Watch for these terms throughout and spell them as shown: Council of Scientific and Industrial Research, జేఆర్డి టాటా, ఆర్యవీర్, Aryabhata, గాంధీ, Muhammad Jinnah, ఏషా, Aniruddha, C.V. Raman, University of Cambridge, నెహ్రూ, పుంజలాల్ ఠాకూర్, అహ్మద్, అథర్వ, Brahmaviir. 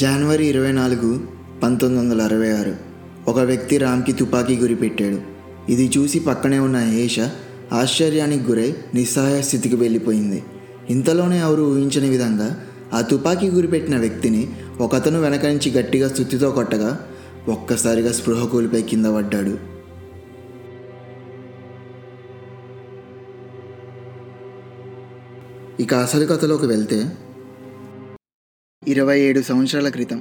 జనవరి 24, 1966 ఒక వ్యక్తి రామ్కి తుపాకీ గురిపెట్టాడు. ఇది చూసి పక్కనే ఉన్న ఏషా ఆశ్చర్యానికి గురై నిస్సహాయ స్థితికి వెళ్ళిపోయింది. ఇంతలోనే ఎవరు ఊహించని విధంగా ఆ తుపాకీ గురిపెట్టిన వ్యక్తిని ఒకతను వెనక నుంచి గట్టిగా సుత్తితో కొట్టగా ఒక్కసారిగా స్పృహ కోల్పై కింద పడ్డాడు. ఇక అసలు కథలోకి వెళ్తే 27 సంవత్సరాల క్రితం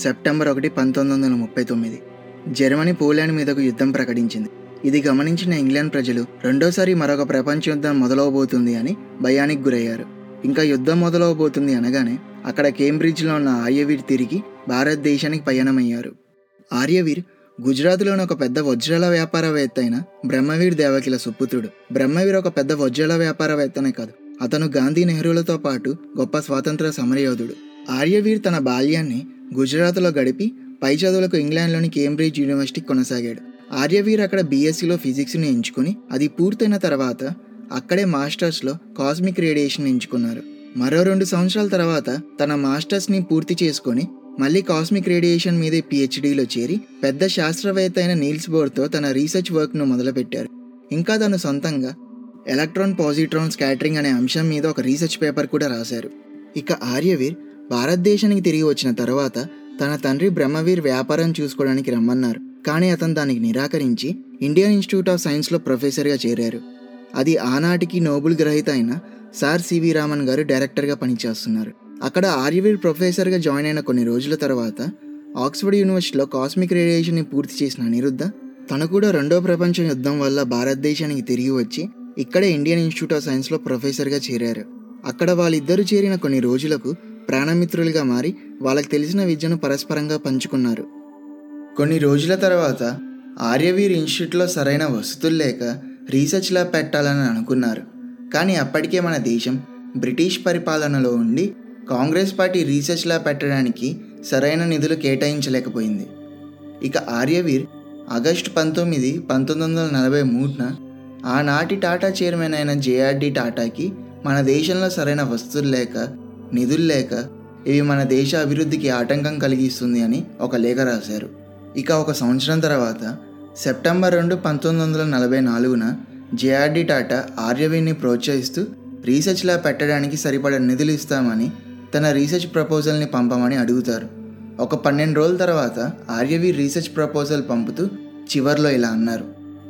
సెప్టెంబర్ 1, 1939 జర్మనీ పోలాండ్ మీదకు యుద్ధం ప్రకటించింది. ఇది గమనించిన ఇంగ్లాండ్ ప్రజలు రెండోసారి మరొక ప్రపంచ యుద్ధం మొదలవబోతుంది అని భయానికి గురయ్యారు. ఇంకా యుద్ధం మొదలవబోతుంది అనగానే అక్కడ కేంబ్రిడ్జ్లో ఉన్న ఆర్యవీర్ తిరిగి భారతదేశానికి పయనమయ్యారు. ఆర్యవీర్ గుజరాత్లోని ఒక పెద్ద వజ్రాల వ్యాపారవేత్త అయిన బ్రహ్మవీర్ దేవకిల సుపుత్రుడు. బ్రహ్మవీర్ ఒక పెద్ద వజ్రాల వ్యాపారవేత్తనే కాదు, అతను గాంధీ నెహ్రూలతో పాటు గొప్ప స్వాతంత్ర సమరయోధుడు. ఆర్యవీర్ తన బాల్యాన్ని గుజరాత్లో గడిపి పై చదువులకు ఇంగ్లాండ్లోని కేంబ్రిడ్జ్ యూనివర్సిటీకి కొనసాగాడు. ఆర్యవీర్ అక్కడ బీఎస్సీలో ఫిజిక్స్ని ఎంచుకుని అది పూర్తయిన తర్వాత అక్కడే మాస్టర్స్లో కాస్మిక్ రేడియేషన్ ఎంచుకున్నారు. మరో 2 సంవత్సరాల తర్వాత తన మాస్టర్స్ని పూర్తి చేసుకొని మళ్ళీ కాస్మిక్ రేడియేషన్ మీదే పిహెచ్డీలో చేరి పెద్ద శాస్త్రవేత్త అయిన నీల్స్ బోర్తో తన రీసెర్చ్ వర్క్ను మొదలుపెట్టారు. ఇంకా తను సొంతంగా ఎలక్ట్రాన్ పాజిట్రాన్ స్కాటరింగ్ అనే అంశం మీద ఒక రీసెర్చ్ పేపర్ కూడా రాశారు. ఇక ఆర్యవీర్ భారతదేశానికి తిరిగి వచ్చిన తర్వాత తన తండ్రి బ్రహ్మవీర్ వ్యాపారం చూసుకోవడానికి రమ్మన్నారు, కానీ అతను దానికి నిరాకరించి ఇండియన్ ఇన్స్టిట్యూట్ ఆఫ్ సైన్స్లో ప్రొఫెసర్గా చేరారు. అది ఆనాటికి నోబెల్ గ్రహీత అయిన సార్ సివి రామన్ గారు డైరెక్టర్గా పనిచేస్తున్నారు. అక్కడ ఆర్యవీర్ ప్రొఫెసర్గా జాయిన్ అయిన కొన్ని రోజుల తర్వాత ఆక్స్ఫర్డ్ యూనివర్సిటీలో కాస్మిక్ రేడియేషన్ని పూర్తి చేసిన అనిరుద్ధ తను కూడా 2వ ప్రపంచ యుద్ధం వల్ల భారతదేశానికి తిరిగి వచ్చి ఇక్కడే ఇండియన్ ఇన్స్టిట్యూట్ ఆఫ్ సైన్స్లో ప్రొఫెసర్గా చేరారు. అక్కడ వాళ్ళిద్దరూ చేరిన కొన్ని రోజులకు ప్రాణమిత్రులుగా మారి వాళ్ళకి తెలిసిన విద్యను పరస్పరంగా పంచుకున్నారు. కొన్ని రోజుల తర్వాత ఆర్యవీర్ ఇన్స్టిట్యూట్లో సరైన వసతులు లేక రీసెర్చ్ ల్యాబ్ పెట్టాలని అనుకున్నారు, కానీ అప్పటికే మన దేశం బ్రిటిష్ పరిపాలనలో ఉండి కాంగ్రెస్ పార్టీ రీసెర్చ్ ల్యాబ్ పెట్టడానికి సరైన నిధులు కేటాయించలేకపోయింది. ఇక ఆర్యవీర్ ఆగస్టు 19, 1943 ఆనాటి టాటా చైర్మన్ అయిన జేఆర్డి టాటాకి మన దేశంలో సరైన వసతులు లేక నిధులు లేక ఇవి మన దేశ అభివృద్ధికి ఆటంకం కలిగిస్తుంది అని ఒక లేఖ రాశారు. ఇక 1 సంవత్సరం తర్వాత సెప్టెంబర్ 2, 1944 జేఆర్డి టాటా ఆర్యవీర్ని ప్రోత్సహిస్తూ రీసెర్చ్ ల్యాబ్ పెట్టడానికి సరిపడా నిధులు ఇస్తామని తన రీసెర్చ్ ప్రపోజల్ని పంపమని అడుగుతారు. ఒక 12 రోజుల తర్వాత ఆర్యవీర్ రీసెర్చ్ ప్రపోజల్ పంపుతూ చివర్లో ఇలా అన్నారు: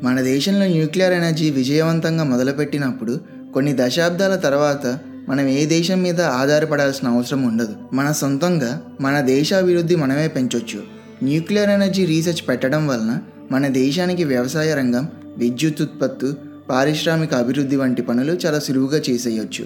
మన దేశంలో న్యూక్లియర్ ఎనర్జీ విజయవంతంగా మొదలుపెట్టినప్పుడు కొన్ని దశాబ్దాల తర్వాత మనం ఏ దేశం మీద ఆధారపడాల్సిన అవసరం ఉండదు. మన సొంతంగా మన దేశ అభివృద్ధి మనమే పెంచవచ్చు. న్యూక్లియర్ ఎనర్జీ రీసెర్చ్ పెట్టడం వలన మన దేశానికి వ్యవసాయ రంగం, విద్యుత్ ఉత్పత్తి, పారిశ్రామిక అభివృద్ధి వంటి పనులు చాలా సులువుగా చేసేయచ్చు.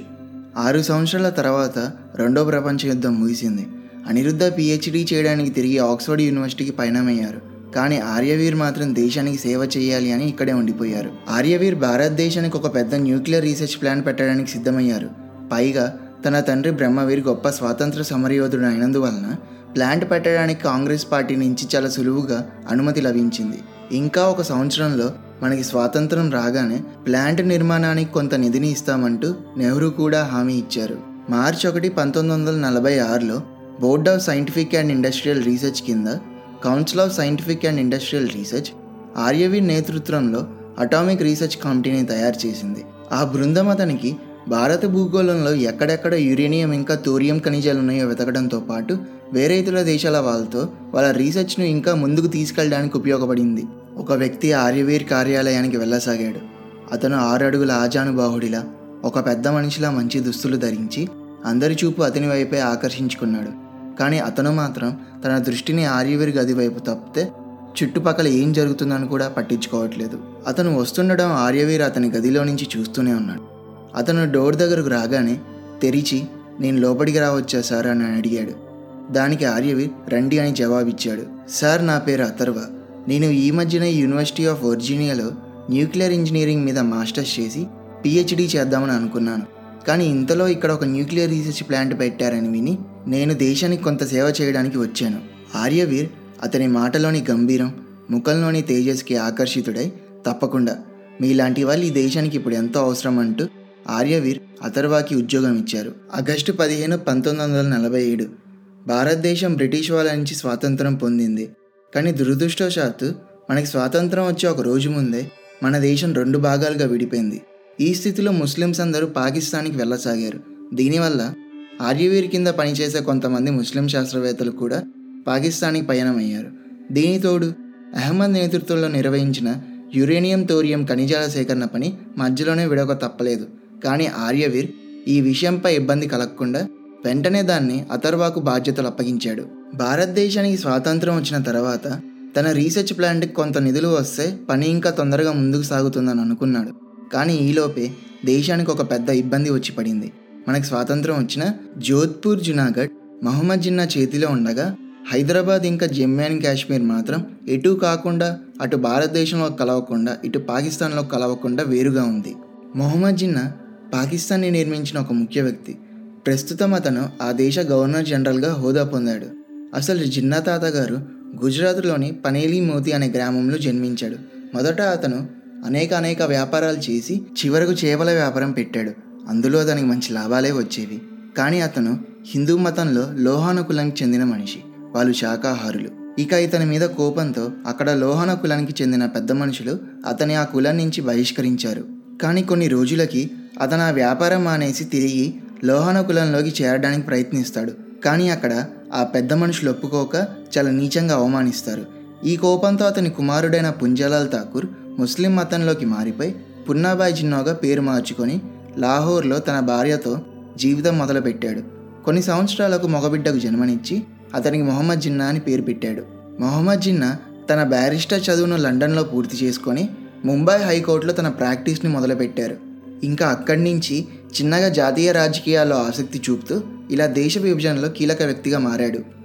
6 సంవత్సరాల తర్వాత 2వ ప్రపంచ యుద్ధం ముగిసింది. అనిరుద్ధ పిహెచ్డీ చేయడానికి తిరిగి ఆక్స్ఫర్డ్ యూనివర్సిటీకి పయనమయ్యారు, కానీ ఆర్యవీర్ మాత్రం దేశానికి సేవ చేయాలి అని ఇక్కడే ఉండిపోయారు. ఆర్యవీర్ భారతదేశానికి ఒక పెద్ద న్యూక్లియర్ రీసెర్చ్ ప్లాన్ పెట్టడానికి సిద్ధమయ్యారు. పైగా తన తండ్రి బ్రహ్మవీర్ గొప్ప స్వాతంత్ర సమరయోధుడు అయినందువలన ప్లాంట్ పెట్టడానికి కాంగ్రెస్ పార్టీ నుంచి చాలా సులువుగా అనుమతి లభించింది. ఇంకా 1 సంవత్సరంలో మనకి స్వాతంత్రం రాగానే ప్లాంట్ నిర్మాణానికి కొంత నిధిని ఇస్తామంటూ నెహ్రూ కూడా హామీ ఇచ్చారు. మార్చి 1, 1946 board of scientific and industrial research కింద council of scientific and industrial research ఆర్యవీర్ నేతృత్వంలో అటామిక్ రీసెర్చ్ కమిటీని తయారు చేసింది. ఆ బృందం అతనికి భారత భూగోళంలో ఎక్కడెక్కడ యురేనియం ఇంకా థోరియం ఖనిజాలు ఉన్నాయో వెతకడంతో పాటు వేరే ఇతర దేశాల వాళ్ళతో వాళ్ళ రీసెర్చ్ను ఇంకా ముందుకు తీసుకెళ్ళడానికి ఉపయోగపడింది. ఒక వ్యక్తి ఆర్యవీర్ కార్యాలయానికి వెళ్ళసాగాడు. అతను 6 అడుగుల ఆజానుబాహుడిలా, ఒక పెద్ద మనిషిలా మంచి దుస్తులు ధరించి అందరి చూపు అతని వైపే ఆకర్షించుకున్నాడు. కానీ అతను మాత్రం తన దృష్టిని ఆర్యవీర్ గది వైపు తప్పితే చుట్టుపక్కల ఏం జరుగుతుందని కూడా పట్టించుకోవట్లేదు. అతను వస్తుండడం ఆర్యవీర్ అతని గదిలో నుంచి చూస్తూనే ఉన్నాడు. అతను డోర్ దగ్గరకు రాగానే తెరిచి "నేను లోపలికి రావచ్చా సార్" అని అడిగాడు. దానికి ఆర్యవీర్ "రండి" అని జవాబిచ్చాడు. "సార్, నా పేరు అథర్వ. నేను ఈ మధ్యనే యూనివర్సిటీ ఆఫ్ వర్జీనియాలో న్యూక్లియర్ ఇంజనీరింగ్ మీద మాస్టర్స్ చేసి పిహెచ్డీ చేద్దామని అనుకున్నాను, కానీ ఇంతలో ఇక్కడ ఒక న్యూక్లియర్ రీసెర్చ్ ప్లాంట్ పెట్టారని విని నేను దేశానికి కొంత సేవ చేయడానికి వచ్చాను." ఆర్యవీర్ అతని మాటలోని గంభీరం, ముఖంలోని తేజస్కి ఆకర్షితుడై "తప్పకుండా, మీలాంటి వాళ్ళు ఈ దేశానికి ఇప్పుడు ఎంతో అవసరం" అంటూ ఆర్యవీర్ అథర్వాకి ఉద్యోగం ఇచ్చారు. ఆగస్టు 15, 1947 భారతదేశం బ్రిటిష్ వాళ్ళ నుంచి స్వాతంత్రం పొందింది. కానీ దురదృష్టవశాత్తు మనకి స్వాతంత్రం వచ్చే ఒక రోజు ముందే మన దేశం రెండు భాగాలుగా విడిపోయింది. ఈ స్థితిలో ముస్లిమ్స్ అందరూ పాకిస్తాన్కి వెళ్ళసాగారు. దీనివల్ల ఆర్యవీర్ కింద పనిచేసే కొంతమంది ముస్లిం శాస్త్రవేత్తలు కూడా పాకిస్తాన్కి పయనమయ్యారు. దీనితోడు అహ్మద్ నేతృత్వంలో నిర్వహించిన యురేనియం థోరియం ఖనిజాల సేకరణ పని మధ్యలోనే విడక తప్పలేదు. కానీ ఆర్యవీర్ ఈ విషయంపై ఇబ్బంది కలగకుండా వెంటనే దాన్ని అథర్వాకు బాధ్యతలు అప్పగించాడు. భారతదేశానికి స్వాతంత్రం వచ్చిన తర్వాత తన రీసెర్చ్ ప్లాన్కి కొంత నిధులు వస్తే పని ఇంకా తొందరగా ముందుకు సాగుతుందని అనుకున్నాడు. కానీ ఈలోపే దేశానికి ఒక పెద్ద ఇబ్బంది వచ్చి పడింది. మనకు స్వాతంత్రం వచ్చిన జోధ్పూర్, జునాగఢ్ మహమ్మద్ జిన్నా చేతిలో ఉండగా హైదరాబాద్ ఇంకా జమ్మూ అండ్ కాశ్మీర్ మాత్రం ఎటు కాకుండా, అటు భారతదేశంలో కలవకుండా ఇటు పాకిస్తాన్లో కలవకుండా వేరుగా ఉంది. మొహమ్మద్ జిన్నా పాకిస్తాన్ని నిర్మించిన ఒక ముఖ్య వ్యక్తి. ప్రస్తుతం అతను ఆ దేశ గవర్నర్ జనరల్గా హోదా పొందాడు. అసలు జిన్నా తాత గారు గుజరాత్లోని పనేలీ మోతి అనే గ్రామంలో జన్మించాడు. మొదట అతను అనేక వ్యాపారాలు చేసి చివరకు చేపల వ్యాపారం పెట్టాడు. అందులో అతనికి మంచి లాభాలే వచ్చేవి. కానీ అతను హిందూ మతంలో లోహాన కులానికి చెందిన మనిషి. వాళ్ళు శాకాహారులు. ఇక ఇతని మీద కోపంతో అక్కడ లోహాన కులానికి చెందిన పెద్ద మనుషులు అతని ఆ కులం నుంచి బహిష్కరించారు. కానీ కొన్ని రోజులకి అతను ఆ వ్యాపారం మానేసి తిరిగి లోహాన కులంలోకి చేరడానికి ప్రయత్నిస్తాడు. కానీ అక్కడ ఆ పెద్ద మనుషులు ఒప్పుకోక చాలా నీచంగా అవమానిస్తారు. ఈ కోపంతో అతని కుమారుడైన పుంజలాల్ ఠాకూర్ ముస్లిం మతంలోకి మారిపోయి పున్నాభాయ్ జిన్నాగా పేరు మార్చుకొని లాహోర్లో తన భార్యతో జీవితం మొదలుపెట్టాడు. కొన్ని సంవత్సరాలకు మగబిడ్డకు జన్మనిచ్చి అతనికి మొహమ్మద్ జిన్నా అని పేరు పెట్టాడు. మొహమ్మద్ జిన్నా తన బ్యారిస్టర్ చదువును లండన్లో పూర్తి చేసుకొని ముంబై హైకోర్టులో తన ప్రాక్టీస్ని మొదలుపెట్టారు. ఇంకా అక్కడి నుంచి చిన్నగా జాతీయ రాజకీయాల్లో ఆసక్తి చూపుతూ ఇలా దేశ విభజనలో కీలక వ్యక్తిగా మారాడు.